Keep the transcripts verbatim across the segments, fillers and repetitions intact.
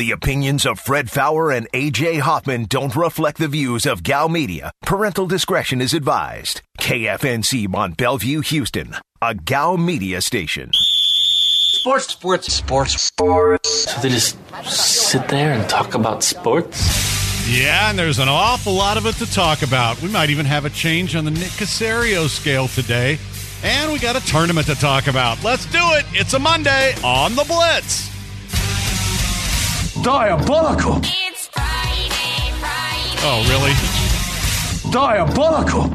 The opinions of Fred Faour and A J Hoffman don't reflect the views of Gow Media. Parental discretion is advised. K F N C Mont Bellevue, Houston, a Gow Media station. Sports, sports, sports, sports. So they just sit there and talk about sports? Yeah, and there's an awful lot of it to talk about. We might even have a change on the Nick Caserio scale today. And we got a tournament to talk about. Let's do it. It's a Monday on the Blitz. Diabolical. It's Friday, Friday. Oh, really? Diabolical.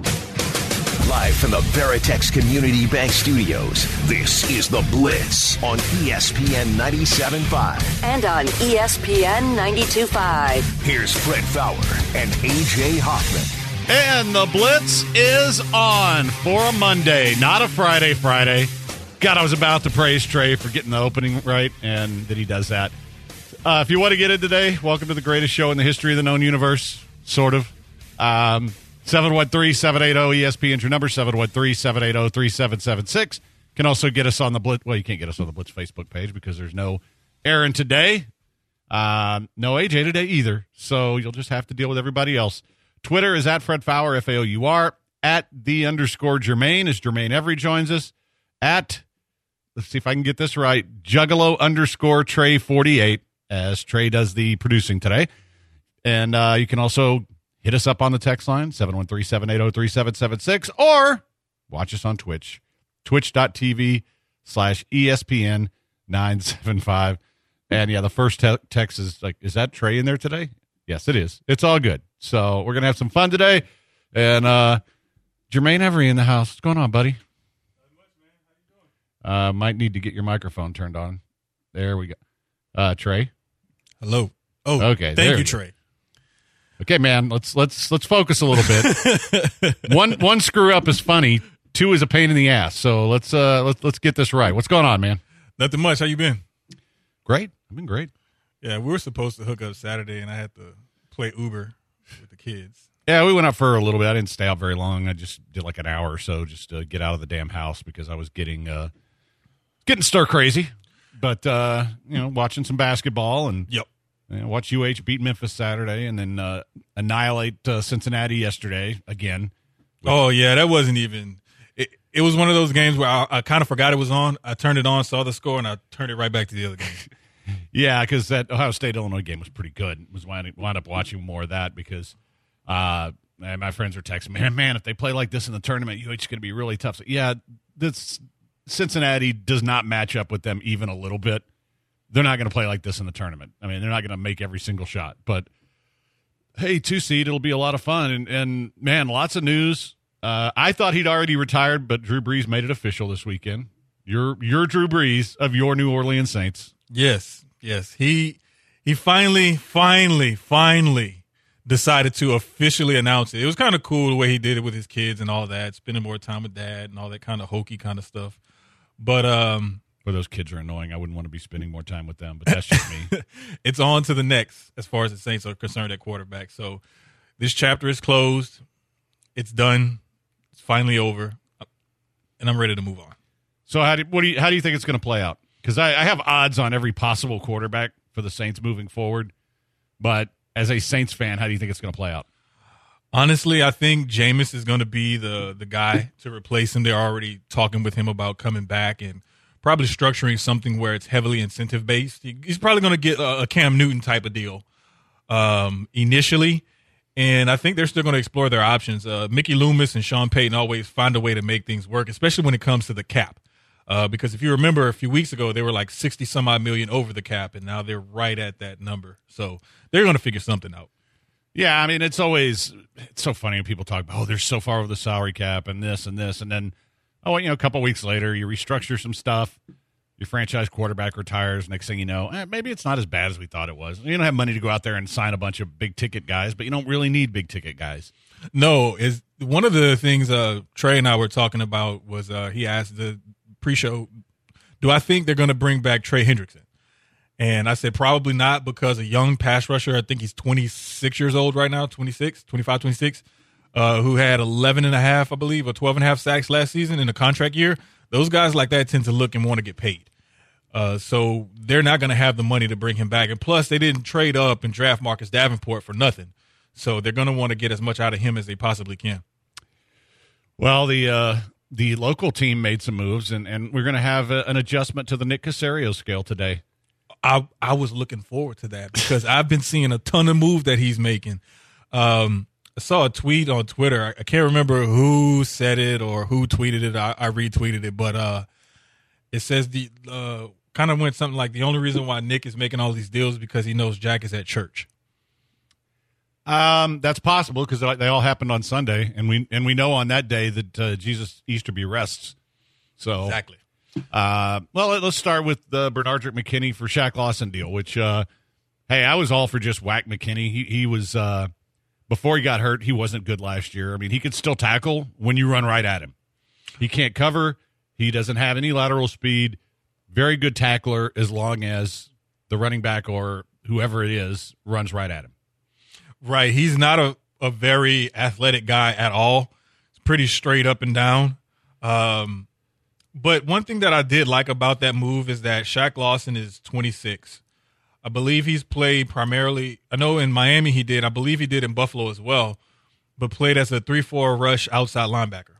Live from the Veritex Community Bank Studios, this is The Blitz on E S P N ninety-seven point five. And on E S P N ninety-two point five. Here's Fred Faour and A J Hoffman. And the Blitz is on for a Monday, not a Friday Friday. God, I was about to praise Trey for getting the opening right, and that he does that. Uh, if you want to get in today, welcome to the greatest show in the history of the known universe, sort of. Um, seven one three, seven eight zero, E S P N is your number, seven one three, seven eight zero, three seven seven six. You can also get us on the Blitz. Well, you can't get us on the Blitz Facebook page because there's no Aaron today. Um, no A J today either, so you'll just have to deal with everybody else. Twitter is at Fred Faour, F A O U R. At the underscore Jermaine as Jermaine Every joins us. At, let's see if I can get this right, Juggalo underscore Trey forty-eight as Trey does the producing today. And uh, you can also hit us up on the text line, seven one three, seven eight zero, three seven seven six, or watch us on Twitch, twitch.tv slash ESPN 975. And yeah, the first te- text is like, is that Trey in there today? Yes, it is. It's all good. So we're going to have some fun today. And uh, Jermaine Every in the house. What's going on, buddy? Uh, might need to get your microphone turned on. There we go. Uh, Trey? Hello. Oh, okay. Thank you, Trey. Okay, man, let's let's let's focus a little bit. one one screw up is funny. Two is a pain in the ass. So let's uh let's let's get this right. What's going on, man? Nothing much. How you been? Great. I've been great. Yeah, we were supposed to hook up Saturday, and I had to play Uber with the kids. Yeah, we went out for a little bit. I didn't stay out very long. I just did like an hour or so just to get out of the damn house because I was getting uh, getting stir crazy. But, uh, you know, watching some basketball and yep. you know, watch U H beat Memphis Saturday and then uh, annihilate uh, Cincinnati yesterday again. Oh, yeah, that wasn't even it, – it was one of those games where I, I kind of forgot it was on. I turned it on, saw the score, and I turned it right back to the other game. Yeah, because that Ohio State-Illinois game was pretty good. I was wind, wind up watching more of that because uh, man, my friends were texting me, man, man, if they play like this in the tournament, U H is going to be really tough. So, yeah, this Cincinnati does not match up with them even a little bit. They're not going to play like this in the tournament. I mean, they're not going to make every single shot. But, hey, two-seed, it'll be a lot of fun. And, and man, lots of news. Uh, I thought he'd already retired, but Drew Brees made it official this weekend. You're, you're Drew Brees of your New Orleans Saints. Yes, yes. He he finally, finally, finally decided to officially announce it. It was kind of cool the way he did it with his kids and all that, spending more time with dad and all that kind of hokey kind of stuff. But um, well, those kids are annoying. I wouldn't want to be spending more time with them, but that's just me. It's on to the next as far as the Saints are concerned at quarterback. So this chapter is closed. It's done. It's finally over. And I'm ready to move on. So how do, what do you, how do you think it's going to play out? Because I, I have odds on every possible quarterback for the Saints moving forward. But as a Saints fan, how do you think it's going to play out? Honestly, I think Jameis is going to be the the guy to replace him. They're already talking with him about coming back and probably structuring something where it's heavily incentive-based. He's probably going to get a, a Cam Newton type of deal um, initially. And I think they're still going to explore their options. Uh, Mickey Loomis and Sean Payton always find a way to make things work, especially when it comes to the cap. Uh, because if you remember a few weeks ago, they were like sixty some odd million over the cap, and now they're right at that number. So they're going to figure something out. Yeah, I mean, it's always it's so funny when people talk about, oh, they're so far over the salary cap and this and this. And then, oh, you know, a couple of weeks later, you restructure some stuff. Your franchise quarterback retires. Next thing you know, eh, maybe it's not as bad as we thought it was. You don't have money to go out there and sign a bunch of big-ticket guys, but you don't really need big-ticket guys. No. Is one of the things uh, Trey and I were talking about was uh, he asked the – pre-show, do I think they're going to bring back Trey Hendrickson? And I said probably not because a young pass rusher, I think he's twenty-six years old right now, twenty-six, twenty-five, twenty-six, uh, who had eleven and a half, I believe, or twelve and a half sacks last season in a contract year. Those guys like that tend to look and want to get paid. Uh, so they're not going to have the money to bring him back. And plus, they didn't trade up and draft Marcus Davenport for nothing. So they're going to want to get as much out of him as they possibly can. Well, the uh, the local team made some moves, and, and we're going to have a, an adjustment to the Nick Caserio scale today. I, I was looking forward to that because I've been seeing a ton of moves that he's making. Um, I saw a tweet on Twitter. I can't remember who said it or who tweeted it. I, I retweeted it, but uh, it says the uh, kind of went something like the only reason why Nick is making all these deals is because he knows Jack is at church. Um, that's possible because they all happened on Sunday, and we and we know on that day that uh, Jesus Easterby rests. So exactly. Uh, well, let's start with the Bernardrick McKinney for Shaq Lawson deal, which, uh, hey, I was all for just whack McKinney. He, he was, uh, before he got hurt, he wasn't good last year. I mean, he could still tackle when you run right at him. He can't cover. He doesn't have any lateral speed. Very good tackler as long as the running back or whoever it is runs right at him. Right. He's not a, a very athletic guy at all. He's pretty straight up and down. Um, But one thing that I did like about that move is that Shaq Lawson is twenty-six. I believe he's played primarily – I know in Miami he did. I believe he did in Buffalo as well, but played as a three four rush outside linebacker.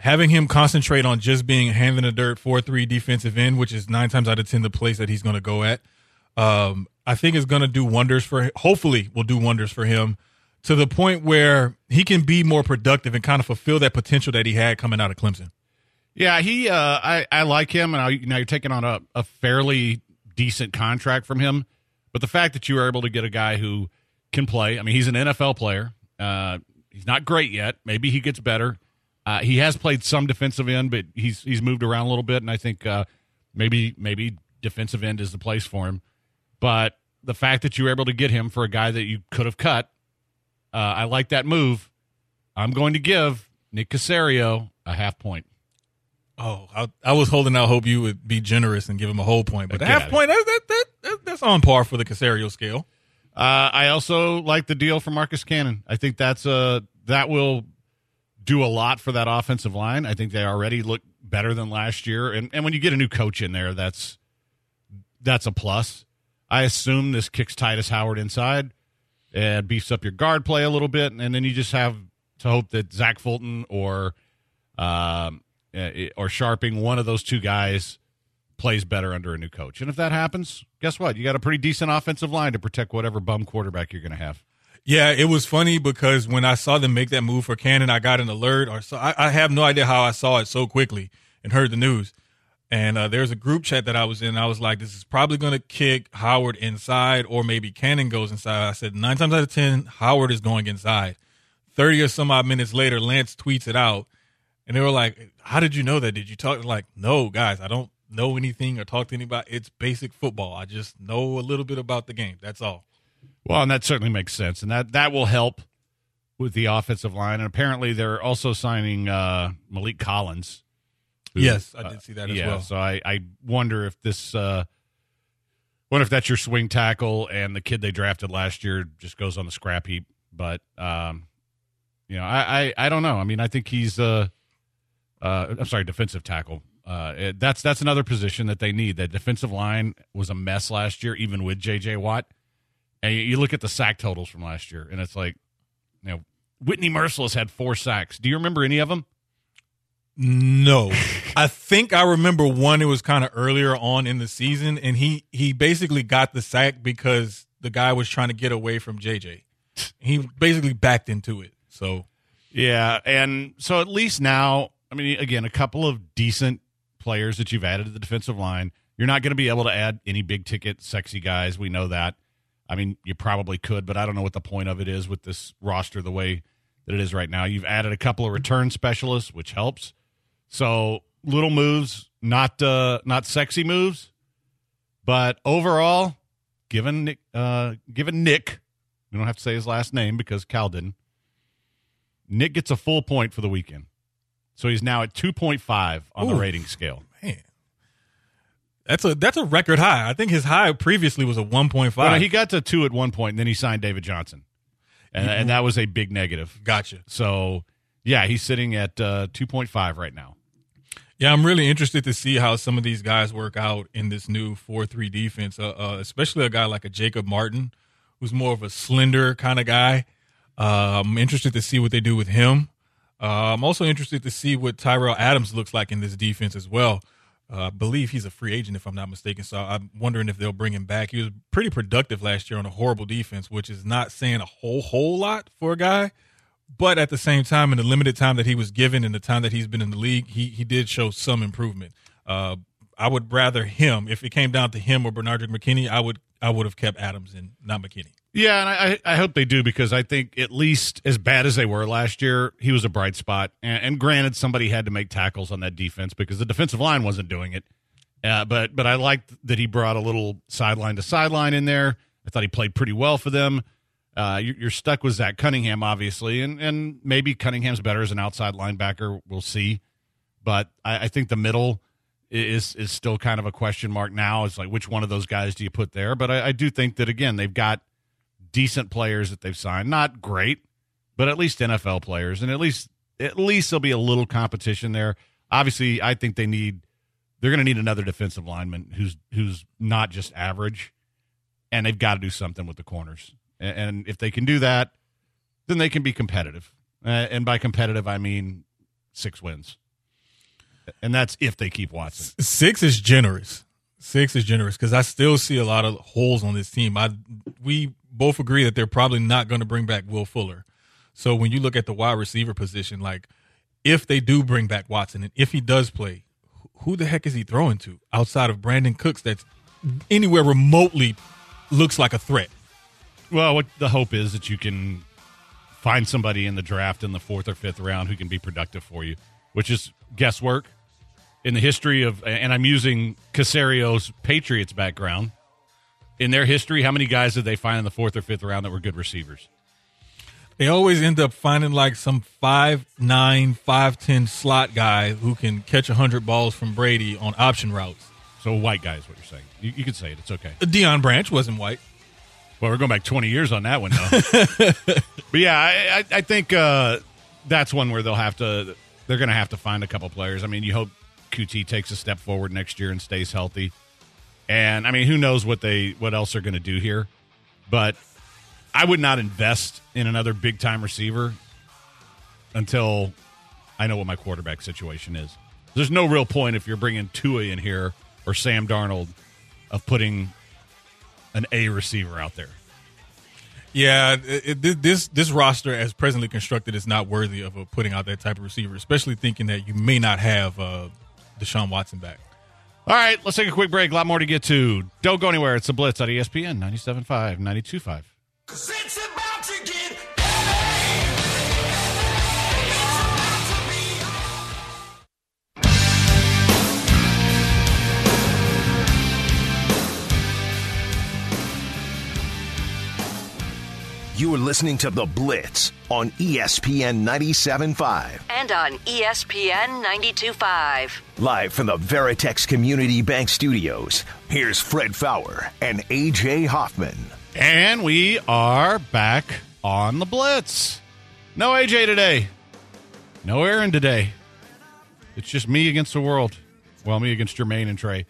Having him concentrate on just being a hand-in-the-dirt four three defensive end, which is nine times out of ten the place that he's going to go at, um, I think is going to do wonders for – hopefully will do wonders for him to the point where he can be more productive and kind of fulfill that potential that he had coming out of Clemson. Yeah, he. Uh, I, I like him, and I, you know, you're taking on a, a fairly decent contract from him. But the fact that you were able to get a guy who can play, I mean, he's an N F L player. Uh, he's not great yet. Maybe he gets better. Uh, he has played some defensive end, but he's he's moved around a little bit, and I think uh, maybe maybe defensive end is the place for him. But the fact that you were able to get him for a guy that you could have cut, uh, I like that move. I'm going to give Nick Caserio a half point. Oh, I, I was holding out hope you would be generous and give him a whole point. But a half point, that, that, that, that, that's on par for the Caserio scale. Uh, I also like the deal for Marcus Cannon. I think that's a, that will do a lot for that offensive line. I think they already look better than last year. And, and when you get a new coach in there, that's that's a plus. I assume this kicks Titus Howard inside and beefs up your guard play a little bit. And then you just have to hope that Zach Fulton or um, – or Sharping, one of those two guys, plays better under a new coach. And if that happens, guess what? You got a pretty decent offensive line to protect whatever bum quarterback you're going to have. Yeah, it was funny because when I saw them make that move for Cannon, I got an alert. or so I, I have no idea how I saw it so quickly and heard the news. And uh, there was a group chat that I was in. I was like, this is probably going to kick Howard inside or maybe Cannon goes inside. I said, nine times out of ten, Howard is going inside. thirty or some odd minutes later, Lance tweets it out. And they were like, how did you know that? Did you talk? Like, no, guys, I don't know anything or talk to anybody. It's basic football. I just know a little bit about the game. That's all. Well, and that certainly makes sense. And that, that will help with the offensive line. And apparently they're also signing uh, Malik Collins. Who, yes, I did see that uh, as yeah, well. So I, I wonder if this uh, – wonder if that's your swing tackle and the kid they drafted last year just goes on the scrap heap. But, um, you know, I, I, I don't know. I mean, I think he's uh, – Uh, I'm sorry, defensive tackle. Uh, it, that's that's another position that they need. That defensive line was a mess last year, even with J J Watt. And you, you look at the sack totals from last year, and it's like, you know, Whitney Mercilus had four sacks. Do you remember any of them? No. I think I remember one. It was kind of earlier on in the season, and he, he basically got the sack because the guy was trying to get away from J J. He basically backed into it. So yeah, and so at least now – I mean, again, a couple of decent players that you've added to the defensive line. You're not going to be able to add any big-ticket, sexy guys. We know that. I mean, you probably could, but I don't know what the point of it is with this roster the way that it is right now. You've added a couple of return specialists, which helps. So little moves, not uh, not sexy moves. But overall, given Nick, uh, given Nick, we don't have to say his last name because Cal didn't, Nick gets a full point for the weekend. So he's now at two point five on Ooh, the rating scale. Man, that's a that's a record high. I think his high previously was a one point five. Well, he got to two at one point, and then he signed David Johnson, and, and that was a big negative. Gotcha. So, yeah, he's sitting at uh, two point five right now. Yeah, I'm really interested to see how some of these guys work out in this new four three defense, uh, uh, especially a guy like a Jacob Martin, who's more of a slender kind of guy. Uh, I'm interested to see what they do with him. Uh, I'm also interested to see what Tyrell Adams looks like in this defense as well. Uh, I believe he's a free agent, if I'm not mistaken, so I'm wondering if they'll bring him back. He was pretty productive last year on a horrible defense, which is not saying a whole, whole lot for a guy. But at the same time, in the limited time that he was given and the time that he's been in the league, he he did show some improvement. Uh, I would rather him, if it came down to him or Bernardrick McKinney, I would I would have kept Adams and not McKinney. Yeah, and I, I hope they do, because I think at least as bad as they were last year, he was a bright spot. And, and granted, somebody had to make tackles on that defense because the defensive line wasn't doing it. Uh, but but I liked that he brought a little sideline to sideline in there. I thought he played pretty well for them. Uh, you're stuck with Zach Cunningham, obviously, and, and maybe Cunningham's better as an outside linebacker. We'll see. But I, I think the middle is is still kind of a question mark now. It's like, which one of those guys do you put there? But I, I do think that, again, they've got decent players that they've signed. Not great, but at least N F L players. And at least at least there'll be a little competition there. Obviously, I think they need – they're going to need another defensive lineman who's who's not just average, and they've got to do something with the corners. And if they can do that, then they can be competitive. Uh, and by competitive, I mean six wins. And that's if they keep Watson. Six is generous. Six is generous because I still see a lot of holes on this team. I we both agree that they're probably not going to bring back Will Fuller. So when you look at the wide receiver position, like if they do bring back Watson and if he does play, who the heck is he throwing to outside of Brandon Cooks that's anywhere remotely looks like a threat? Well, what the hope is that you can find somebody in the draft in the fourth or fifth round who can be productive for you, which is guesswork. In the history of, and I'm using Caserio's Patriots background, in their history, how many guys did they find in the fourth or fifth round that were good receivers? They always end up finding like some five nine, five ten slot guy who can catch one hundred balls from Brady on option routes. So white guy is what you're saying. You, you can say it. It's okay. Deion Branch wasn't white. Well, we're going back twenty years on that one, though. But, yeah, I, I think uh, that's one where they'll have to – they're going to have to find a couple players. I mean, you hope Q T takes a step forward next year and stays healthy. And, I mean, who knows what they what else they're going to do here. But I would not invest in another big-time receiver until I know what my quarterback situation is. There's no real point if you're bringing Tua in here or Sam Darnold of putting – an A receiver out there. Yeah, it, it, this this roster as presently constructed is not worthy of a putting out that type of receiver, especially thinking that you may not have uh, Deshaun Watson back. All right, let's take a quick break. A lot more to get to. Don't go anywhere. It's The Blitz on E S P N ninety-seven point five, ninety-two point five. Because it's about to get better. It's about to be over. You are listening to The Blitz on E S P N ninety-seven point five. And on E S P N ninety-two point five. Live from the Veritex Community Bank Studios, here's Fred Faour and A J Hoffman. And we are back on The Blitz. No A J today. No Aaron today. It's just me against the world. Well, me against Jermaine and Trey.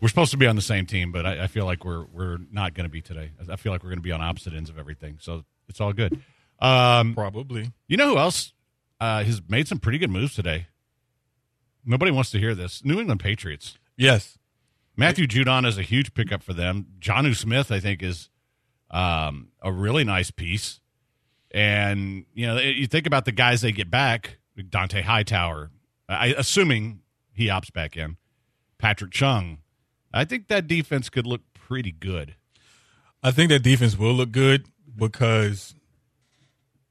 We're supposed to be on the same team, but I, I feel like we're we're not going to be today. I feel like we're going to be on opposite ends of everything, so it's all good. Um, Probably. You know who else uh, has made some pretty good moves today? Nobody wants to hear this. New England Patriots. Yes. Matthew Judon is a huge pickup for them. Jonnu Smith, I think, is um, a really nice piece. And, you know, you think about the guys they get back, Dante Hightower, I, assuming he opts back in, Patrick Chung. I think that defense could look pretty good. I think that defense will look good because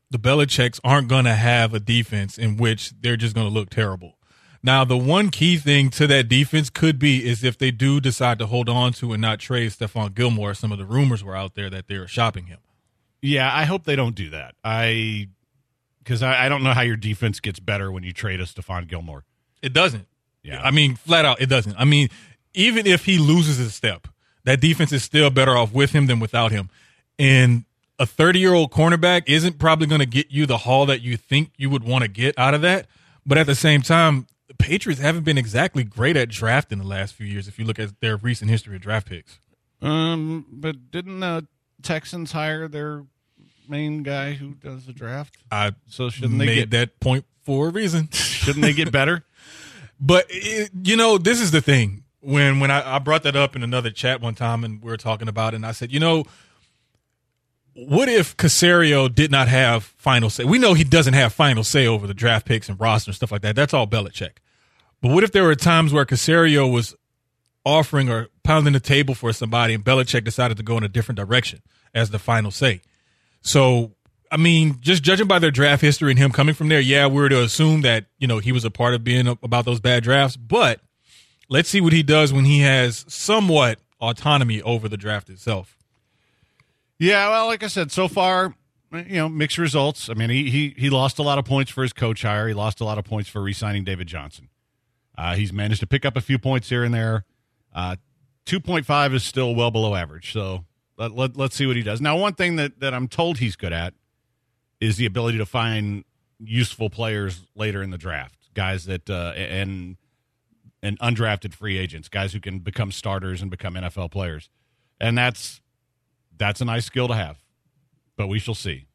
the Belichick's aren't going to have a defense in which they're just going to look terrible. Now, the one key thing to that defense could be is if they do decide to hold on to and not trade Stephon Gilmore. Some of the rumors were out there that they're shopping him. Yeah, I hope they don't do that. I because I, I don't know how your defense gets better when you trade a Stephon Gilmore. It doesn't. Yeah, I mean, flat out, it doesn't. I mean. Even if he loses his step, that defense is still better off with him than without him. And a thirty-year-old cornerback isn't probably going to get you the haul that you think you would want to get out of that. But at the same time, Patriots haven't been exactly great at drafting the last few years if you look at their recent history of draft picks. Um, but didn't the Texans hire their main guy who does the draft? I so shouldn't they get that point for a reason? Shouldn't they get better? But it, you know, this is the thing. When when I, I brought that up in another chat one time, and we were talking about it, and I said, you know, what if Caserio did not have final say? We know he doesn't have final say over the draft picks and roster and stuff like that. That's all Belichick. But what if there were times where Caserio was offering or pounding the table for somebody and Belichick decided to go in a different direction as the final say? So, I mean, just judging by their draft history and him coming from there, yeah, we were to assume that, you know, he was a part of being about those bad drafts. But let's see what he does when he has somewhat autonomy over the draft itself. Yeah, well, like I said, so far, you know, mixed results. I mean, he he he lost a lot of points for his coach hire. He lost a lot of points for re-signing David Johnson. Uh, he's managed to pick up a few points here and there. Uh, two point five is still well below average, so let, let, let's see what he does. Now, one thing that, that I'm told he's good at is the ability to find useful players later in the draft, guys that uh, – and – and undrafted free agents, guys who can become starters and become N F L players. And that's that's a nice skill to have. But we shall see.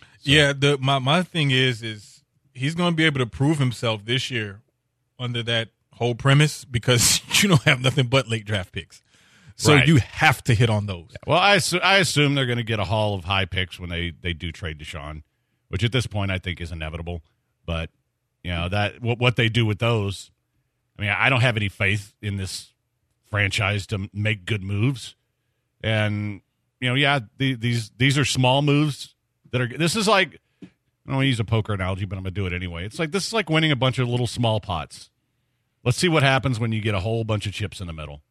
So. Yeah, the my, my thing is is he's going to be able to prove himself this year under that whole premise because you don't have nothing but late draft picks. So right. You have to hit on those. Well, I, I assume they're going to get a haul of high picks when they, they do trade Deshaun, which at this point I think is inevitable. But, you know, that what, what they do with those – I mean, I don't have any faith in this franchise to make good moves. And, you know, yeah, the, these these are small moves that are – this is like – I don't want to use a poker analogy, but I'm going to do it anyway. It's like this is like winning a bunch of little small pots. Let's see what happens when you get a whole bunch of chips in the middle.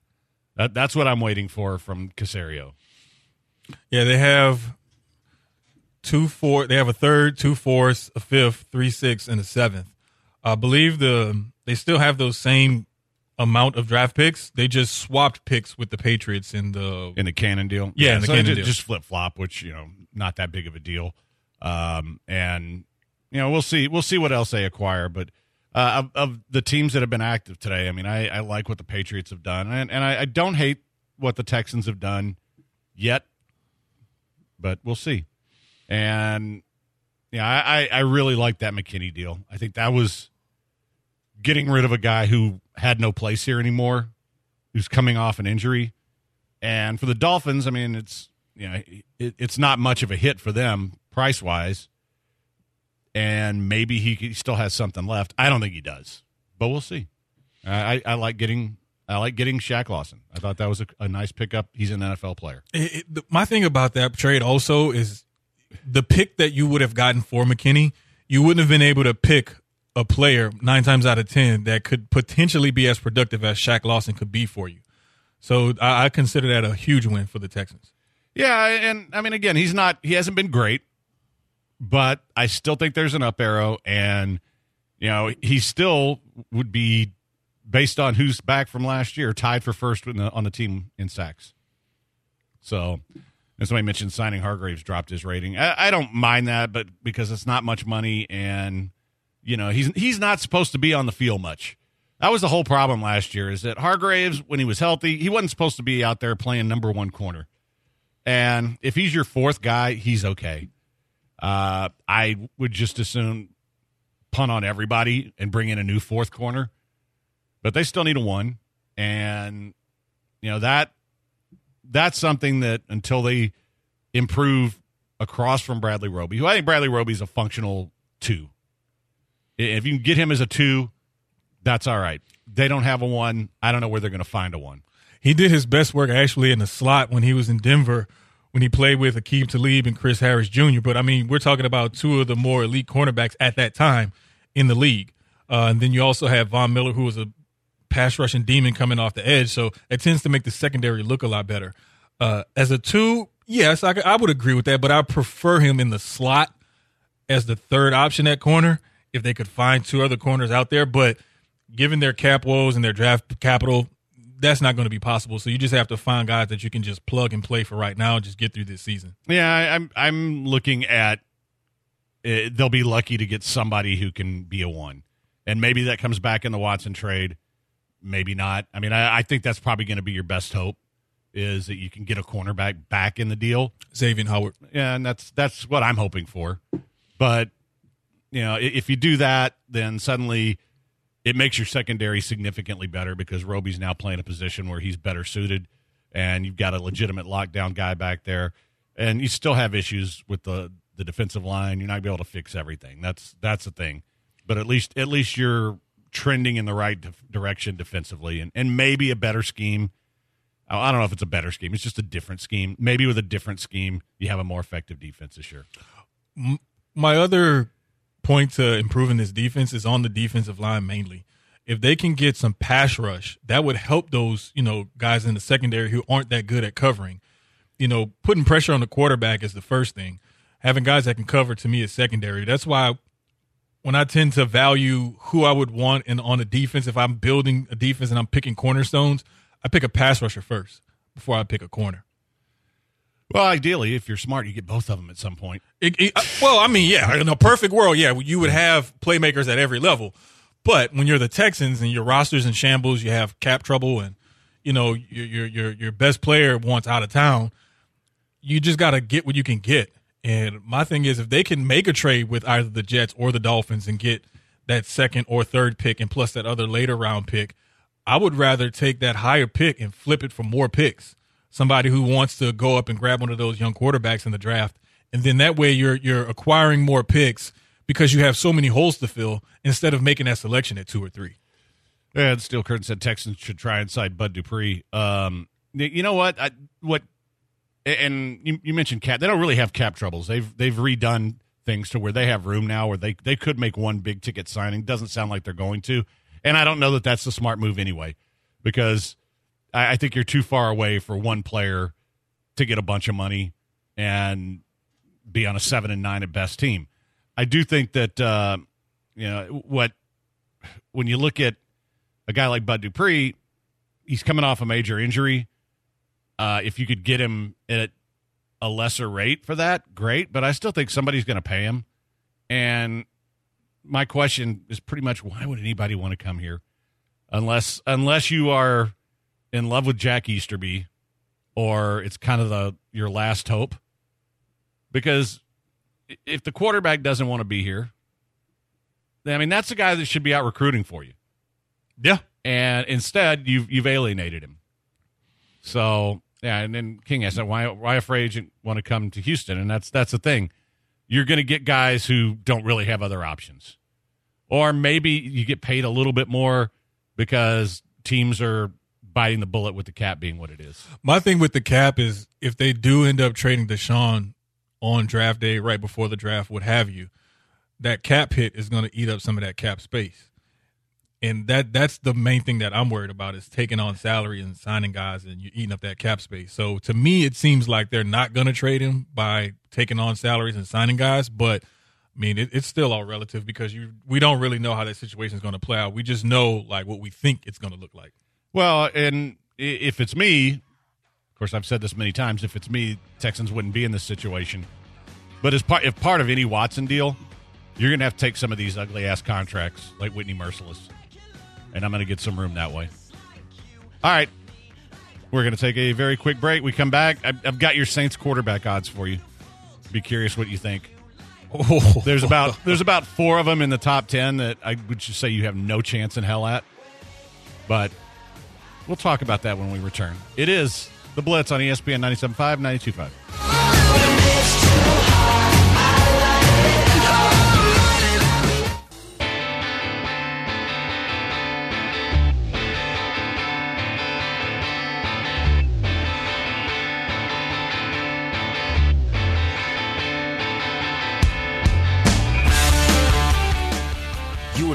That, that's what I'm waiting for from Caserio. Yeah, they have two four. They have a third, two fourths, a fifth, three sixths, and a seventh. I believe the – they still have those same amount of draft picks. They just swapped picks with the Patriots in the in the Cannon deal. Yeah, yeah in the so Cannon just, deal. Just flip flop, which you know, not that big of a deal. Um, and you know, we'll see. We'll see what else they acquire. But uh, of, of the teams that have been active today, I mean, I, I like what the Patriots have done, and and I, I don't hate what the Texans have done yet. But we'll see. And yeah, I I really like that McKinney deal. I think that was. Getting rid of a guy who had no place here anymore, who's coming off an injury. And for the Dolphins, I mean, it's, you know, it, it's not much of a hit for them price wise. And maybe he, he still has something left. I don't think he does, but we'll see. I, I like getting, I like getting Shaq Lawson. I thought that was a, a nice pickup. He's an N F L player. It, it, my thing about that trade also is the pick that you would have gotten for McKinney, you wouldn't have been able to pick a player nine times out of ten that could potentially be as productive as Shaq Lawson could be for you. So I, I consider that a huge win for the Texans. Yeah, and I mean, again, he's not, he hasn't been great, but I still think there's an up arrow, and, you know, he still would be, based on who's back from last year, tied for first in the, on the team in sacks. So, and somebody mentioned signing Hargraves dropped his rating. I, I don't mind that, but because it's not much money, and you know, he's he's not supposed to be on the field much. That was the whole problem last year, is that Hargraves, when he was healthy, he wasn't supposed to be out there playing number one corner. And if he's your fourth guy, he's okay. Uh, I would just as soon punt on everybody and bring in a new fourth corner. But they still need a one. And, you know, that that's something that until they improve across from Bradley Roby, who I think Bradley Roby's a functional two. If you can get him as a two, that's all right. They don't have a one. I don't know where they're going to find a one. He did his best work actually in the slot when he was in Denver, when he played with Aqib Talib and Chris Harris Junior But, I mean, we're talking about two of the more elite cornerbacks at that time in the league. Uh, and then you also have Von Miller, who was a pass-rushing demon coming off the edge. So it tends to make the secondary look a lot better. Uh, as a two, yes, I, I would agree with that, but I prefer him in the slot as the third option at corner. If they could find two other corners out there, but given their cap woes and their draft capital, that's not going to be possible. So you just have to find guys that you can just plug and play for right now and just get through this season. Yeah, I, I'm I'm looking at it, they'll be lucky to get somebody who can be a one. And maybe that comes back in the Watson trade. Maybe not. I mean, I, I think that's probably going to be your best hope, is that you can get a cornerback back in the deal. Xavier Howard. Yeah, and that's that's what I'm hoping for. But, you know, if you do that, then suddenly it makes your secondary significantly better, because Roby's now playing a position where he's better suited, and you've got a legitimate lockdown guy back there. And you still have issues with the, the defensive line. You're not going to be able to fix everything. That's that's the thing. But at least at least you're trending in the right def- direction defensively, and, and maybe a better scheme. I don't know if it's a better scheme. It's just a different scheme. Maybe with a different scheme, you have a more effective defense this year. My other point to improving this defense is on the defensive line mainly. If they can get some pass rush, that would help those, you know, guys in the secondary who aren't that good at covering. You know, putting pressure on the quarterback is the first thing. Having guys that can cover, to me, is secondary. That's why I, when I tend to value who I would want in on a defense, if I'm building a defense and I'm picking cornerstones, I pick a pass rusher first before I pick a corner. Well, ideally, if you're smart, you get both of them at some point. It, it, well, I mean, yeah, in a perfect world, yeah, you would have playmakers at every level. But when you're the Texans and your roster's in shambles, you have cap trouble, and you know your your your, your best player wants out of town. You just got to get what you can get. And my thing is, if they can make a trade with either the Jets or the Dolphins and get that second or third pick and plus that other later round pick, I would rather take that higher pick and flip it for more picks. Somebody who wants to go up and grab one of those young quarterbacks in the draft. And then that way you're you're acquiring more picks because you have so many holes to fill instead of making that selection at two or three. Yeah, and Steel Curtain said Texans should try and sign Bud Dupree. Um, you know what? I, what? And you, you mentioned cap. They don't really have cap troubles. They've they've redone things to where they have room now where they, they could make one big ticket signing. Doesn't sound like they're going to. And I don't know that that's the smart move anyway, because I, I think you're too far away for one player to get a bunch of money and be on a seven and nine at best team. I do think that, uh, you know, what when you look at a guy like Bud Dupree, he's coming off a major injury. Uh, if you could get him at a lesser rate for that, great. But I still think somebody's going to pay him. And my question is pretty much, why would anybody want to come here? Unless unless you are in love with Jack Easterby, or it's kind of the your last hope. Because if the quarterback doesn't want to be here, then, I mean, that's the guy that should be out recruiting for you. Yeah. And instead, you've you've alienated him. So, yeah, and then King asked, why, why a free agent want to come to Houston? And that's that's the thing. You're going to get guys who don't really have other options. Or maybe you get paid a little bit more because teams are biting the bullet with the cap being what it is. My thing with the cap is if they do end up trading Deshaun on draft day, right before the draft, what have you, that cap hit is going to eat up some of that cap space. And that that's the main thing that I'm worried about, is taking on salary and signing guys and you're eating up that cap space. So to me, it seems like they're not going to trade him by taking on salaries and signing guys. But, I mean, it, it's still all relative, because you we don't really know how that situation is going to play out. We just know, like, what we think it's going to look like. Well, and if it's me, of course, I've said this many times, if it's me, Texans wouldn't be in this situation. But as part, if part of any Watson deal, you're going to have to take some of these ugly-ass contracts like Whitney Mercilus. And I'm going to get some room that way. All right. We're going to take a very quick break. We come back. I've, I've got your Saints quarterback odds for you. Be curious what you think. Oh. There's about there's about four of them in the top ten that I would just say you have no chance in hell at. But we'll talk about that when we return. It is The Blitz on E S P N ninety-seven point five, ninety-two point five.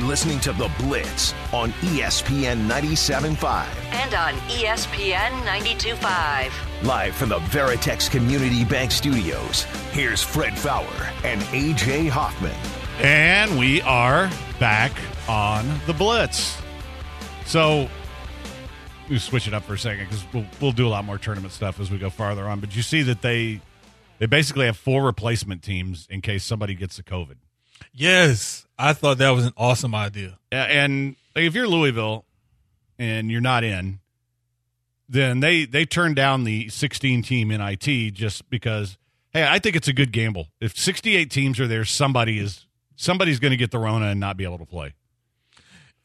Listening to The Blitz on E S P N ninety-seven point five. And on E S P N ninety-two point five. Live from the Veritex Community Bank Studios, here's Fred Faour and A J Hoffman. And we are back on The Blitz. So, we switch it up for a second, because we'll, we'll do a lot more tournament stuff as we go farther on. But you see that they, they basically have four replacement teams in case somebody gets the COVID. Yes. I thought that was an awesome idea. Yeah, and like, if you're Louisville and you're not in, then they, they turned down the sixteen-team N I T just because, hey, I think it's a good gamble. If sixty-eight teams are there, somebody is somebody's going to get the Rona and not be able to play.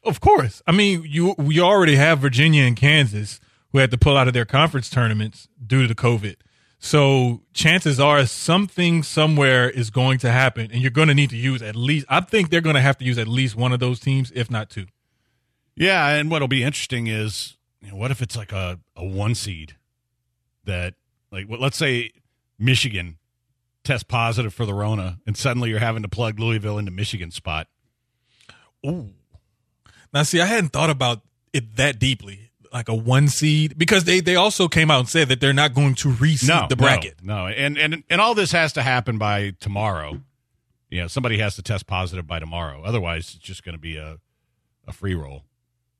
Of course. I mean, you we already have Virginia and Kansas who had to pull out of their conference tournaments due to COVID. So chances are something somewhere is going to happen, and you're going to need to use at least – I think they're going to have to use at least one of those teams, if not two. Yeah, and what'll be interesting is, you know, what if it's like a, a one seed that – like, well, let's say Michigan tests positive for the Rona, and suddenly you're having to plug Louisville into Michigan's spot. Ooh. Now, see, I hadn't thought about it that deeply, like a one seed, because they, they also came out and said that they're not going to reseed no, the bracket. No, no. And, and and all this has to happen by tomorrow. You know, somebody has to test positive by tomorrow. Otherwise, it's just going to be a, a free roll.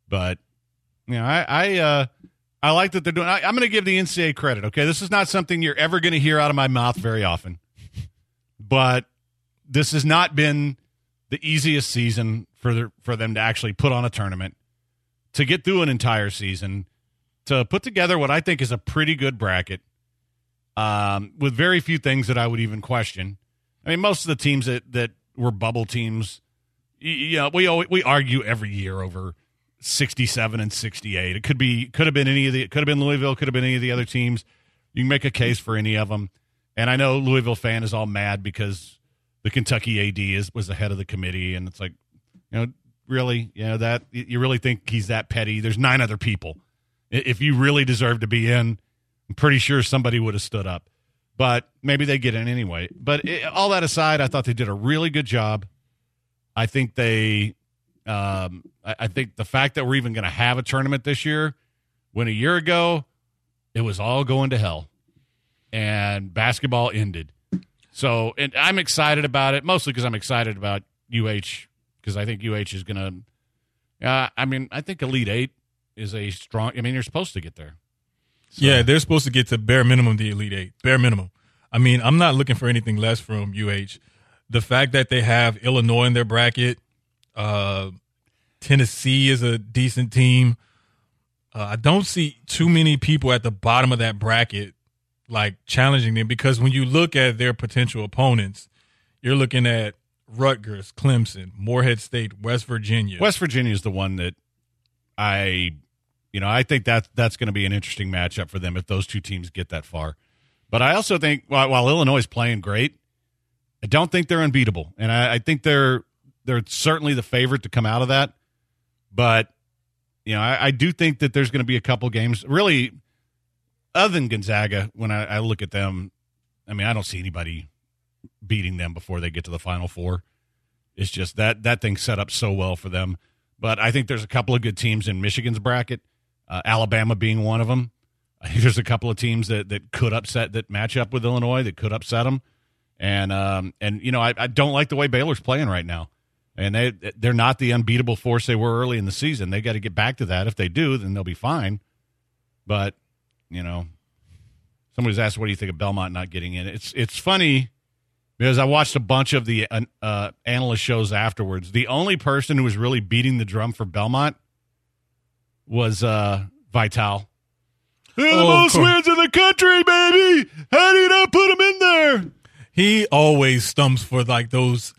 But, you know, I I, uh, I like that they're doing – I'm going to give the N C double A credit, okay? This is not something you're ever going to hear out of my mouth very often. But this has not been the easiest season for the, for them to actually put on a tournament, to get through an entire season, to put together what I think is a pretty good bracket, um, with very few things that I would even question. I mean, most of the teams that, that were bubble teams, you know, we always, we argue every year over sixty-seven and sixty-eight. It could be could have been any of the it could have been Louisville, could have been any of the other teams. You can make a case for any of them. And I know Louisville fan is all mad because the Kentucky A D is was the head of the committee, and it's like, you know, really, you know, that you really think he's that petty? There's nine other people. If you really deserve to be in, I'm pretty sure somebody would have stood up. But maybe they get in anyway. But it, all that aside, I thought they did a really good job. I think they, um, I, I think the fact that we're even going to have a tournament this year, when a year ago it was all going to hell, and basketball ended. So, and I'm excited about it, mostly because I'm excited about U H. Because I think U H is going to uh, – I mean, I think Elite Eight is a strong – I mean, you're supposed to get there. So. Yeah, they're supposed to get to bare minimum the Elite Eight, bare minimum. I mean, I'm not looking for anything less from U H. The fact that they have Illinois in their bracket, uh, Tennessee is a decent team. Uh, I don't see too many people at the bottom of that bracket, like, challenging them, because when you look at their potential opponents, you're looking at – Rutgers, Clemson, Morehead State, West Virginia. West Virginia is the one that I, you know, I think that that's going to be an interesting matchup for them if those two teams get that far. But I also think while, while Illinois is playing great, I don't think they're unbeatable, and I, I think they're they're certainly the favorite to come out of that. But you know, I, I do think that there's going to be a couple games, really, other than Gonzaga. When I, I look at them, I mean, I don't see anybody beating them before they get to the Final Four. It's just that that thing's set up so well for them. But I think there's a couple of good teams in Michigan's bracket, uh, Alabama being one of them. I think there's a couple of teams that, that could upset, that match up with Illinois, that could upset them. And, um, and you know, I, I don't like the way Baylor's playing right now. And they, they're not the unbeatable force they were early in the season. They got to get back to that. If they do, then they'll be fine. But, you know, somebody's asked, what do you think of Belmont not getting in? It's, it's funny, because I watched a bunch of the uh, analyst shows afterwards. The only person who was really beating the drum for Belmont was uh, Vital. They're the oh, most wins in the country, baby! How do you not put him in there? He always stumps for like those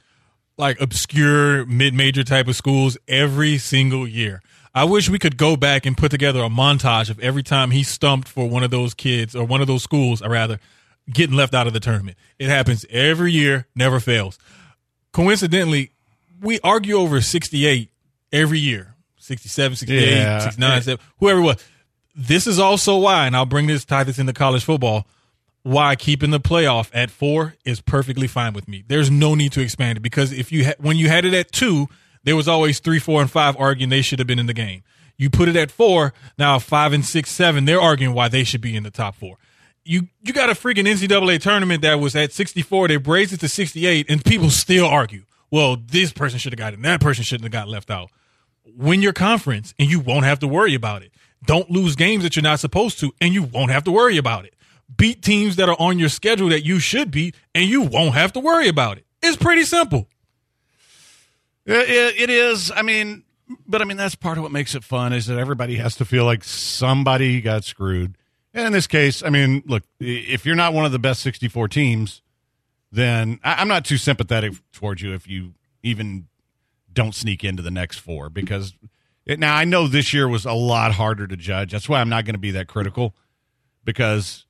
like obscure mid-major type of schools every single year. I wish we could go back and put together a montage of every time he stumped for one of those kids, or one of those schools, or rather, getting left out of the tournament. It happens every year, never fails. Coincidentally, we argue over sixty-eight every year, sixty-seven, sixty-eight, yeah. sixty-nine, seven, whoever it was. This is also why, and I'll bring this, tie this into college football, why keeping the playoff at four is perfectly fine with me. There's no need to expand it, because if you ha- when you had it at two, there was always three, four, and five arguing they should have been in the game. You put it at four, now five and six, seven, they're arguing why they should be in the top four. You you got a freaking N C double A tournament that was at sixty-four. They raised it to sixty-eight, and people still argue, well, this person should have got it, and that person shouldn't have got left out. Win your conference, and you won't have to worry about it. Don't lose games that you're not supposed to, and you won't have to worry about it. Beat teams that are on your schedule that you should beat, and you won't have to worry about it. It's pretty simple. It, it is. I mean, but I mean, that's part of what makes it fun is that everybody has to feel like somebody got screwed. And in this case, I mean, look, if you're not one of the best sixty-four teams, then I'm not too sympathetic towards you if you even don't sneak into the next four. Because it, now I know this year was a lot harder to judge. That's why I'm not going to be that critical, because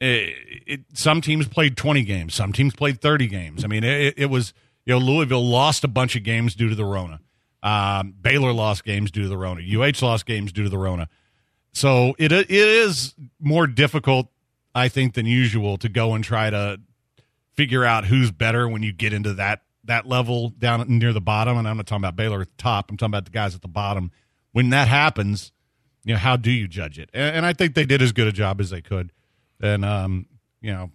it, it, some teams played twenty games. Some teams played thirty games. I mean, it, it was, you know, Louisville lost a bunch of games due to the Rona. Um, Baylor lost games due to the Rona. U H lost games due to the Rona. So it it is more difficult, I think, than usual to go and try to figure out who's better when you get into that that level down near the bottom. And I'm not talking about Baylor at the top. I'm talking about the guys at the bottom. When that happens, you know, how do you judge it? And, and I think they did as good a job as they could. And um, you know,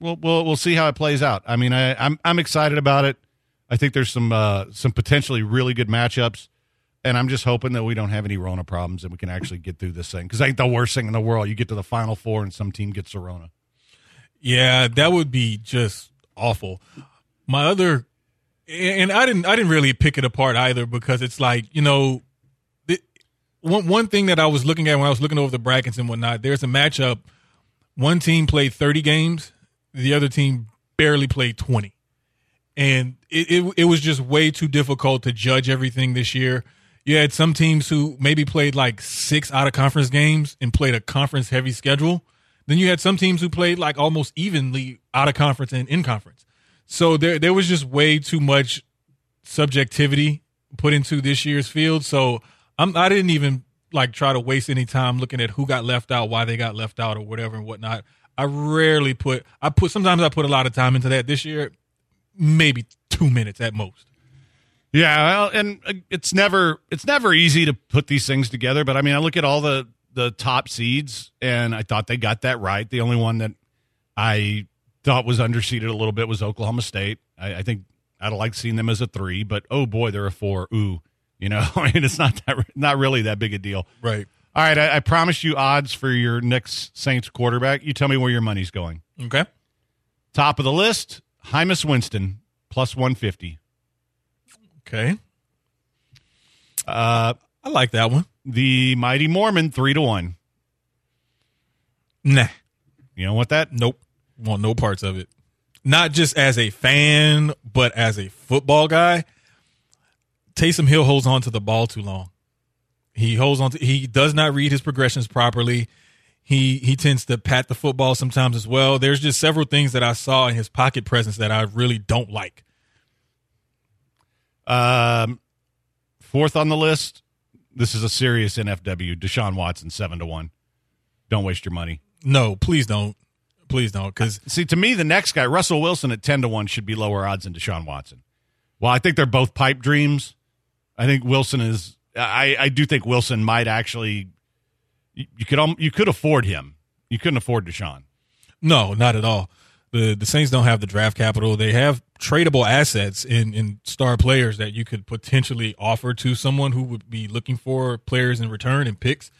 we'll we'll we'll see how it plays out. I mean, I, I'm I'm excited about it. I think there's some uh, some potentially really good matchups. And I'm just hoping that we don't have any Rona problems and we can actually get through this thing. Because I think the worst thing in the world, you get to the Final Four and some team gets a Rona. Yeah, that would be just awful. My other, and I didn't, I didn't really pick it apart either, because it's like, you know, it, one one thing that I was looking at when I was looking over the brackets and whatnot, there's a matchup. One team played thirty games, the other team barely played twenty, and it it, it was just way too difficult to judge everything this year. You had some teams who maybe played like six out-of-conference games and played a conference-heavy schedule. Then you had some teams who played like almost evenly out-of-conference and in-conference. So there there was just way too much subjectivity put into this year's field. So I'm, I didn't even like try to waste any time looking at who got left out, why they got left out, or whatever and whatnot. I rarely put – I put sometimes I put a lot of time into that this year, maybe two minutes at most. Yeah, well, and it's never it's never easy to put these things together. But I mean, I look at all the, the top seeds, and I thought they got that right. The only one that I thought was underseeded a little bit was Oklahoma State. I, I think I'd like seeing them as a three, but oh boy, they're a four. Ooh, you know, I mean, it's not that not really that big a deal, right? All right, I, I promised you odds for your next Saints quarterback. You tell me where your money's going. Okay. Top of the list, Jameis Winston plus one fifty. Okay. Uh, I like that one. The Mighty Mormon, three to one. Nah. You don't want that? Nope. Want no parts of it. Not just as a fan, but as a football guy. Taysom Hill holds on to the ball too long. He holds on to, he does not read his progressions properly. He he tends to pat the football sometimes as well. There's just several things that I saw in his pocket presence that I really don't like. Um, fourth on the list, this is a serious N F W, Deshaun Watson, seven to one. Don't waste your money. No, please don't. Please don't. Because see, to me, the next guy, Russell Wilson at ten to one, should be lower odds than Deshaun Watson. Well, I think they're both pipe dreams. I think Wilson is. I, I do think Wilson might actually. You, you could um, you could afford him. You couldn't afford Deshaun. No, not at all. The the Saints don't have the draft capital. They have tradable assets in, in star players that you could potentially offer to someone who would be looking for players in return and picks.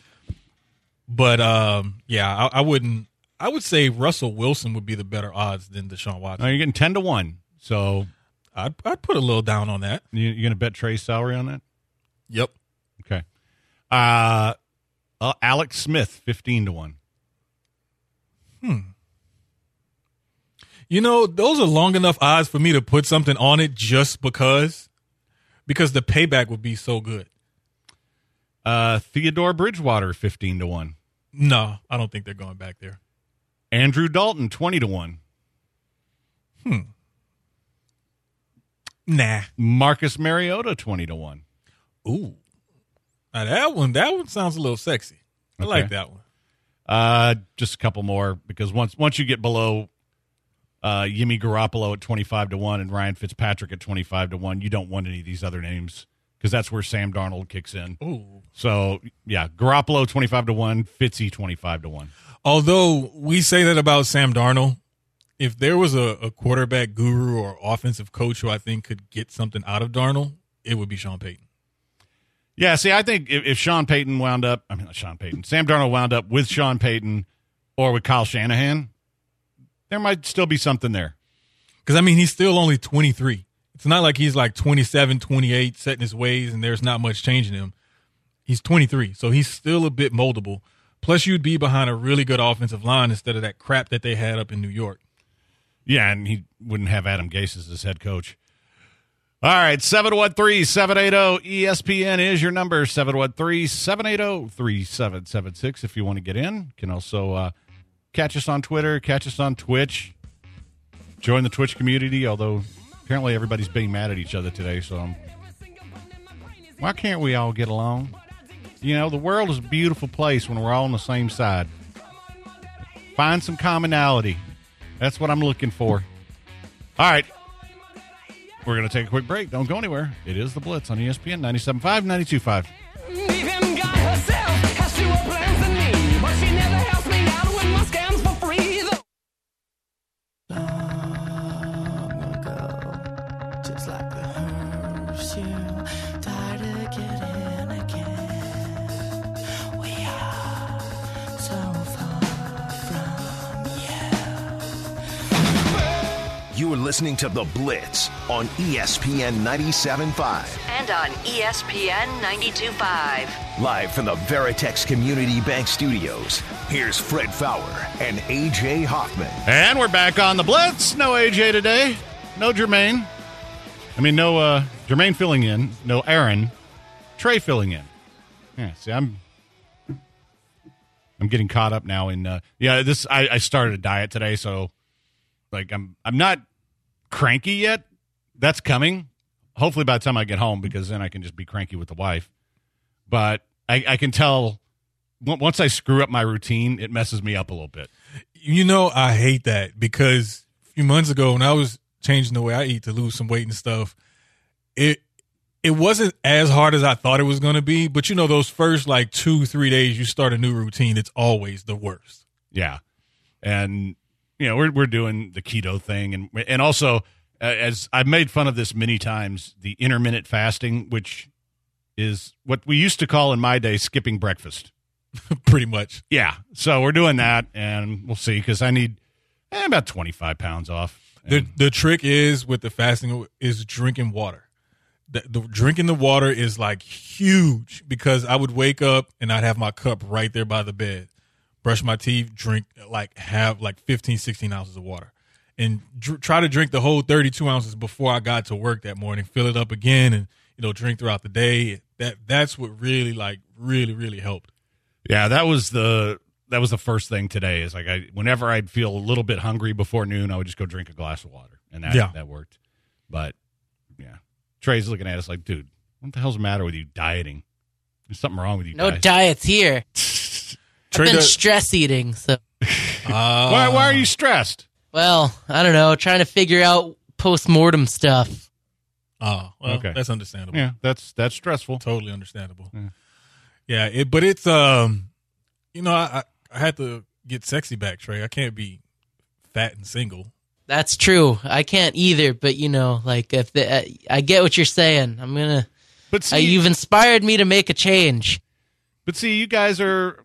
But, um, yeah, I, I wouldn't – I would say Russell Wilson would be the better odds than Deshaun Watson. Now you're getting ten to one, so I'd, I'd put a little down on that. You, you're going to bet Trey's salary on that? Yep. Okay. Uh, uh, Alex Smith, fifteen to one. Hmm. You know, those are long enough odds for me to put something on it just because, because the payback would be so good. Uh, Theodore Bridgewater, fifteen to one. No, I don't think they're going back there. Andrew Dalton, twenty to one. Hmm. Nah. Marcus Mariota, twenty to one. Ooh. Now that one, that one sounds a little sexy. I okay. like that one. Uh, just a couple more, because once, once you get below Uh, Jimmy Garoppolo at twenty-five to one and Ryan Fitzpatrick at twenty-five to one. You don't want any of these other names because that's where Sam Darnold kicks in. Ooh. So, yeah, Garoppolo twenty-five to one, Fitzy twenty-five to one. Although we say that about Sam Darnold, if there was a, a quarterback guru or offensive coach who I think could get something out of Darnold, it would be Sean Payton. Yeah, see, I think if, if Sean Payton wound up, I mean, not Sean Payton, Sam Darnold wound up with Sean Payton or with Kyle Shanahan, there might still be something there. Because, I mean, he's still only twenty-three. It's not like he's like twenty-seven, twenty-eight, set in his ways, and there's not much changing him. He's twenty-three, so he's still a bit moldable. Plus, you'd be behind a really good offensive line instead of that crap that they had up in New York. Yeah, and he wouldn't have Adam Gase as his head coach. All right, seven one three, seven eight zero, E S P N is your number, seven one three, seven eight zero, three seven seven six if you want to get in. You can also uh, catch us on Twitter, catch us on Twitch, join the Twitch community, although apparently everybody's being mad at each other today, so why can't we all get along? You know, the world is a beautiful place when we're all on the same side. Find some commonality. That's what I'm looking for. All right. We're going to take a quick break. Don't go anywhere. It is The Blitz on E S P N ninety-seven point five, ninety-two point five. Even God herself has fewer plans than me, but she never helps me out when my scams for free. I'm gonna go just like the herbs you tired of getting again. We are so far from you. You are listening to The Blitz on E S P N ninety-seven point five. And on E S P N ninety-two point five. Live from the Veritex Community Bank Studios, here's Fred Faour and A J Hoffman. And we're back on The Blitz. No A J today. No Jermaine. I mean, no uh, Jermaine filling in. No Aaron. Trey filling in. Yeah, see, I'm I'm getting caught up now in, uh, yeah, this, I, I started a diet today, so, like, I'm I'm not cranky yet. That's coming. Hopefully by the time I get home, because then I can just be cranky with the wife. But I, I can tell once I screw up my routine, it messes me up a little bit. You know, I hate that, because a few months ago when I was changing the way I eat to lose some weight and stuff, it it wasn't as hard as I thought it was going to be. But, you know, those first like two, three days you start a new routine, it's always the worst. Yeah. And, you know, we're we're doing the keto thing. And and also, as I've made fun of this many times, the intermittent fasting, which is what we used to call in my day skipping breakfast. Pretty much. Yeah. So we're doing that, and we'll see, because I need eh, about twenty-five pounds off. The, the trick is with the fasting is drinking water. The, the drinking the water is like huge, because I would wake up and I'd have my cup right there by the bed, brush my teeth, drink like have like fifteen, sixteen ounces of water. And dr- try to drink the whole thirty-two ounces before I got to work that morning, fill it up again, and, you know, drink throughout the day. That that's what really, like, really, really helped. Yeah, that was the that was the first thing today. Is like I whenever I'd feel a little bit hungry before noon, I would just go drink a glass of water, and that yeah. that worked. But yeah, Trey's looking at us like, dude, what the hell's the matter with you dieting? There's something wrong with you. No diet. Diets here. I've been does- stress eating. So uh, why why are you stressed? Well, I don't know. Trying to figure out post-mortem stuff. Oh, well, okay. That's understandable. Yeah, that's that's stressful. Totally understandable. Yeah, yeah it, but it's, um, you know, I, I had to get sexy back, Trey. I can't be fat and single. That's true. I can't either, but, you know, like, if the, I, I get what you're saying. I'm going to... You've inspired me to make a change. But see, you guys are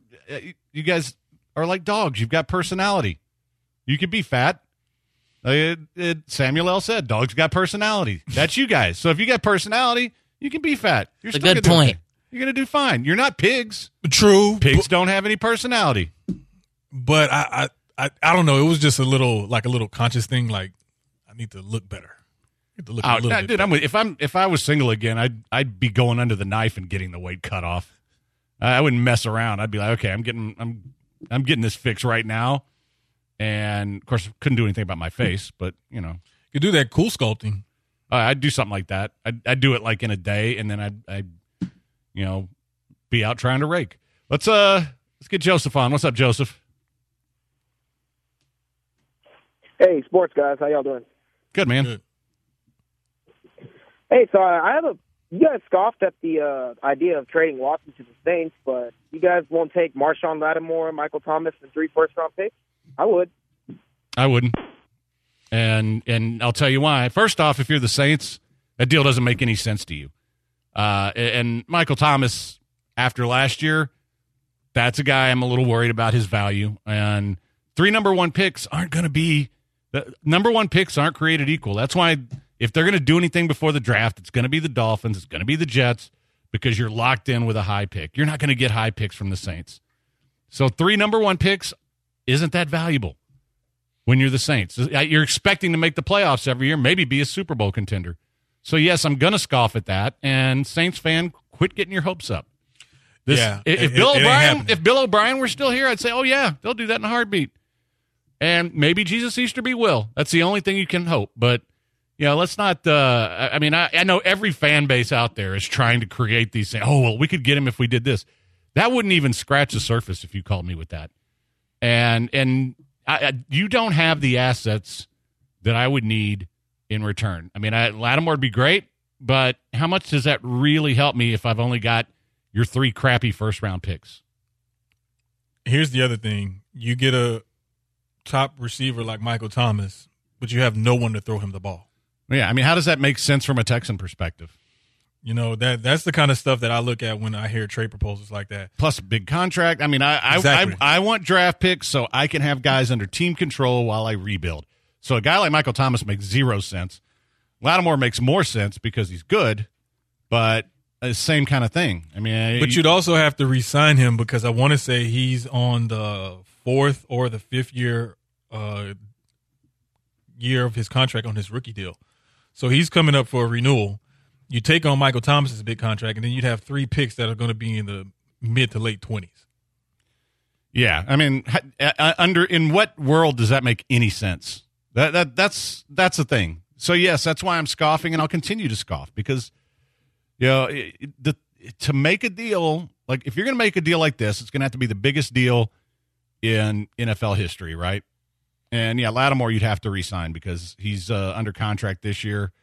you guys are like dogs. You've got personality. You could be fat. It, it, Samuel L. said, dogs got personality. That's you guys. So if you got personality, you can be fat. You're still a good point. Do, you're going to do fine. You're not pigs. True. Pigs but, don't have any personality. But I, I, I, I don't know. It was just a little, like a little conscious thing. Like, I need to look better. I need to look oh, a little nah, bit dude, better. I'm with, if, I'm, if I was single again, I'd, I'd be going under the knife and getting the weight cut off. I, I wouldn't mess around. I'd be like, okay, I'm getting, I'm, I'm getting this fixed right now. And, of course, couldn't do anything about my face, but, you know. You could do that cool sculpting. Uh, I'd do something like that. I'd, I'd do it, like, in a day, and then I'd, I'd, you know, be out trying to rake. Let's uh, let's get Joseph on. What's up, Joseph? Hey, sports guys. How y'all doing? Good, man. Good. Hey, so I have a – you guys scoffed at the uh, idea of trading Watson to the Saints, but you guys won't take Marshawn Lattimore, Michael Thomas, and three first-round picks? I would. I wouldn't. And and I'll tell you why. First off, if you're the Saints, that deal doesn't make any sense to you. Uh, and Michael Thomas, after last year, that's a guy I'm a little worried about his value. And three number one picks aren't going to be – the number one picks aren't created equal. That's why If they're going to do anything before the draft, it's going to be the Dolphins. It's going to be the Jets because you're locked in with a high pick. You're not going to get high picks from the Saints. So three number one picks isn't that valuable when you're the Saints. You're expecting to make the playoffs every year, maybe be a Super Bowl contender. So, yes, I'm going to scoff at that. And Saints fan, quit getting your hopes up. This, yeah, if, it, Bill it, O'Brien, it if Bill O'Brien were still here, I'd say, oh, yeah, they'll do that in a heartbeat. And maybe Jesus Easterby will. That's the only thing you can hope. But, you know, let's not uh, – I mean, I, I know every fan base out there is trying to create these things. Oh, well, we could get him if we did this. That wouldn't even scratch the surface if you called me with that. And and I, I, you don't have the assets that I would need in return. I mean, I, Lattimore would be great, but how much does that really help me if I've only got your three crappy first-round picks? Here's the other thing. You get a top receiver like Michael Thomas, but you have no one to throw him the ball. Yeah, I mean, how does that make sense from a Texan perspective? You know, that that's the kind of stuff that I look at when I hear trade proposals like that. Plus a big contract. I mean, I, exactly. I, I, I want draft picks so I can have guys under team control while I rebuild. So a guy like Michael Thomas makes zero sense. Lattimore makes more sense because he's good, but the same kind of thing. I mean, But you'd also have to re-sign him because I want to say he's on the fourth or the fifth year uh, year of his contract on his rookie deal. So he's coming up for a renewal. You take on Michael Thomas's big contract, and then you'd have three picks that are going to be in the mid to late twenties. Yeah, I mean, under in what world does that make any sense? That that that's that's the thing. So yes, that's why I'm scoffing, and I'll continue to scoff because, you know, it, the, to make a deal like if you're going to make a deal like this, it's going to have to be the biggest deal in N F L history, right? And yeah, Lattimore you'd have to re-sign because he's uh, under contract this year,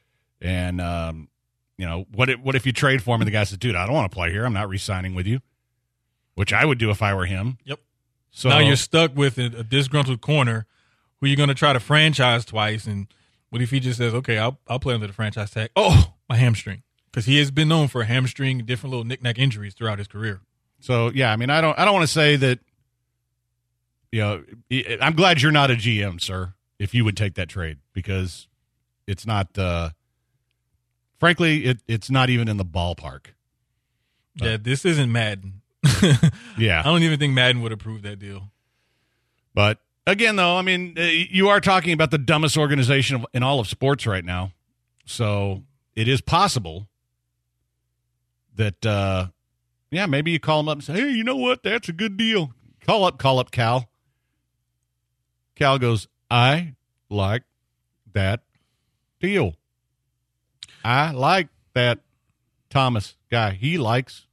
and. um You know, what if, what if you trade for him and the guy says, dude, I don't want to play here. I'm not re-signing with you, which I would do if I were him. Yep. So now you're stuck with a, a disgruntled corner who you're going to try to franchise twice. And what if he just says, okay, I'll I'll play under the franchise tag. Oh, my hamstring. Because he has been known for hamstring, different little knick-knack injuries throughout his career. So, yeah, I mean, I don't I don't want to say that, you know, I'm glad you're not a G M, sir, if you would take that trade because it's not uh, – Frankly, it, it's not even in the ballpark. But. Yeah, this isn't Madden. Yeah. I don't even think Madden would approve that deal. But, again, though, I mean, you are talking about the dumbest organization in all of sports right now. So it is possible that, uh, yeah, maybe you call them up and say, hey, you know what? That's a good deal. Call up, call up Cal. Cal goes, I like that deal. I like that Thomas guy. He likes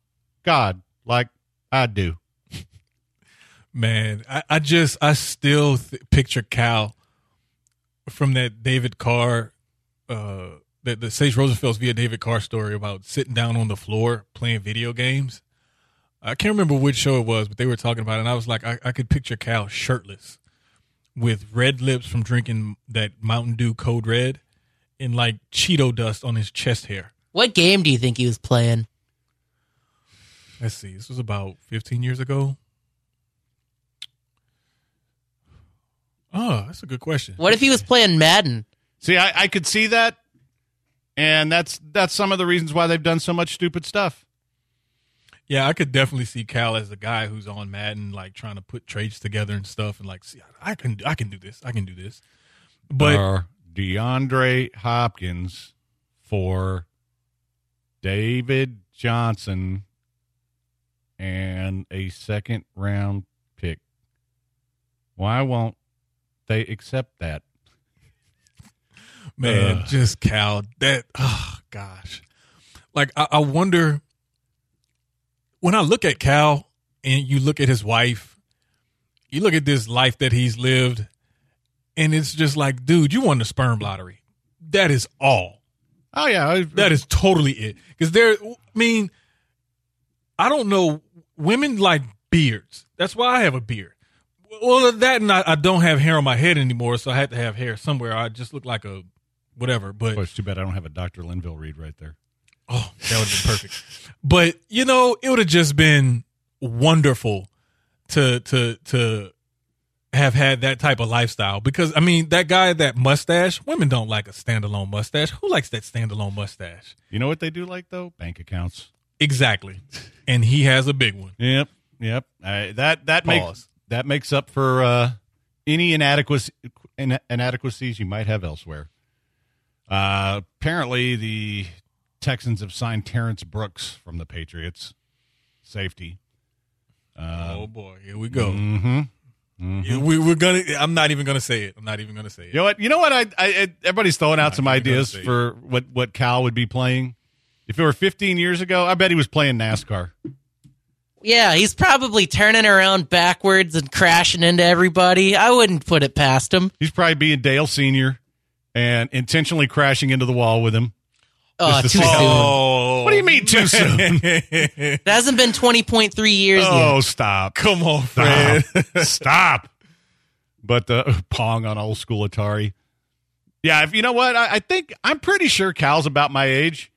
God like I do. Man, I, I just, I still th- picture Cal from that David Carr, uh, that the Sage Rosenfeld's via David Carr story about sitting down on the floor playing video games. I can't remember which show it was, but they were talking about it, and I was like, I, I could picture Cal shirtless with red lips from drinking that Mountain Dew Code Red. And like Cheeto dust on his chest hair. What game do you think he was playing? Let's see. This was about fifteen years ago. Oh, that's a good question. What if he was playing Madden? See, I, I could see that. And that's that's some of the reasons why they've done so much stupid stuff. Yeah, I could definitely see Cal as the guy who's on Madden, like trying to put trades together and stuff. And like, see, I can, I can do this. I can do this. But... Uh. DeAndre Hopkins for David Johnson and a second round pick. Why won't they accept that? Man, uh, just Cal. That, oh gosh. Like, I, I wonder when I look at Cal and you look at his wife, you look at this life that he's lived. And it's just like, dude, you won the sperm lottery. That is all. Oh, yeah. That is totally it. Because there, I mean, I don't know. Women like beards. That's why I have a beard. Well, that and I, I don't have hair on my head anymore, so I had to have hair somewhere. I just look like a whatever. But oh, it's too bad I don't have a Doctor Linville read right there. Oh, that would have been perfect. But, you know, it would have just been wonderful to to to have had that type of lifestyle. Because, I mean, that guy, that mustache, women don't like a standalone mustache. Who likes that standalone mustache? You know what they do like, though? Bank accounts. Exactly. And he has a big one. Yep, yep. Right. That that Pause. makes that makes up for uh, any inadequacy, in, inadequacies you might have elsewhere. Uh, apparently, the Texans have signed Terrence Brooks from the Patriots. Safety. Uh, oh, boy. Here we go. Mm-hmm. Mm-hmm. Yeah, we, we're gonna. I'm not even gonna say it. I'm not even gonna say it. You know what? You know what? I. I everybody's throwing out some ideas for what, what Cal would be playing. If it were fifteen years ago, I bet he was playing NASCAR. Yeah, he's probably turning around backwards and crashing into everybody. I wouldn't put it past him. He's probably being Dale Senior and intentionally crashing into the wall with him. Uh, too soon. Oh, what do you mean too soon? That hasn't been twenty point three years oh, yet. Oh, stop. Come on, Fred. Stop. Stop. But the uh, Pong on old school Atari. Yeah, if you know what? I, I think I'm pretty sure Cal's about my age.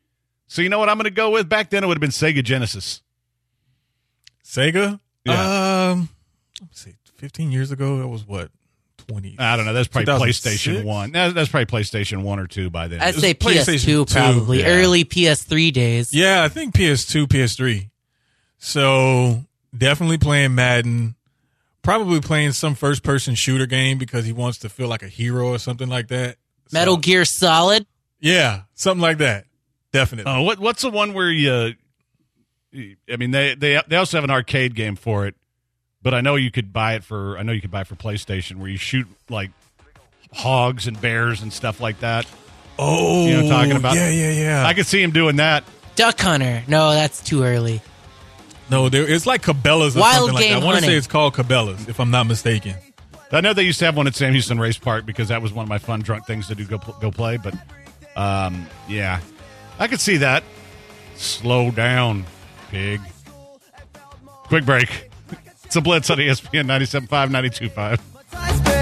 So you know what I'm going to go with? Back then it would have been Sega Genesis. Sega? Yeah. Um, let's see. fifteen years ago, that was what? twenty I don't know. That's probably PlayStation one. That's probably PlayStation one or two by then. I'd say P S two probably. Yeah. Early P S three days. Yeah, I think P S two, P S three. So definitely playing Madden. Probably playing some first-person shooter game because he wants to feel like a hero or something like that. So, Metal Gear Solid? Yeah, something like that. Definitely. Uh, what What's the one where you – I mean, they, they they also have an arcade game for it. But I know you could buy it for I know you could buy it for PlayStation where you shoot like hogs and bears and stuff like that. Oh, you know, talking about yeah, yeah, yeah. I could see him doing that. Duck Hunter. No, that's too early. No, there, it's like Cabela's or Wild something like that. I want to say it's called Cabela's, if I'm not mistaken. I know they used to have one at Sam Houston Race Park because that was one of my fun drunk things to do. Go go play, but um, yeah, I could see that. Slow down, pig. Quick break. It's a Blitz on E S P N ninety-seven point five, ninety-two point five.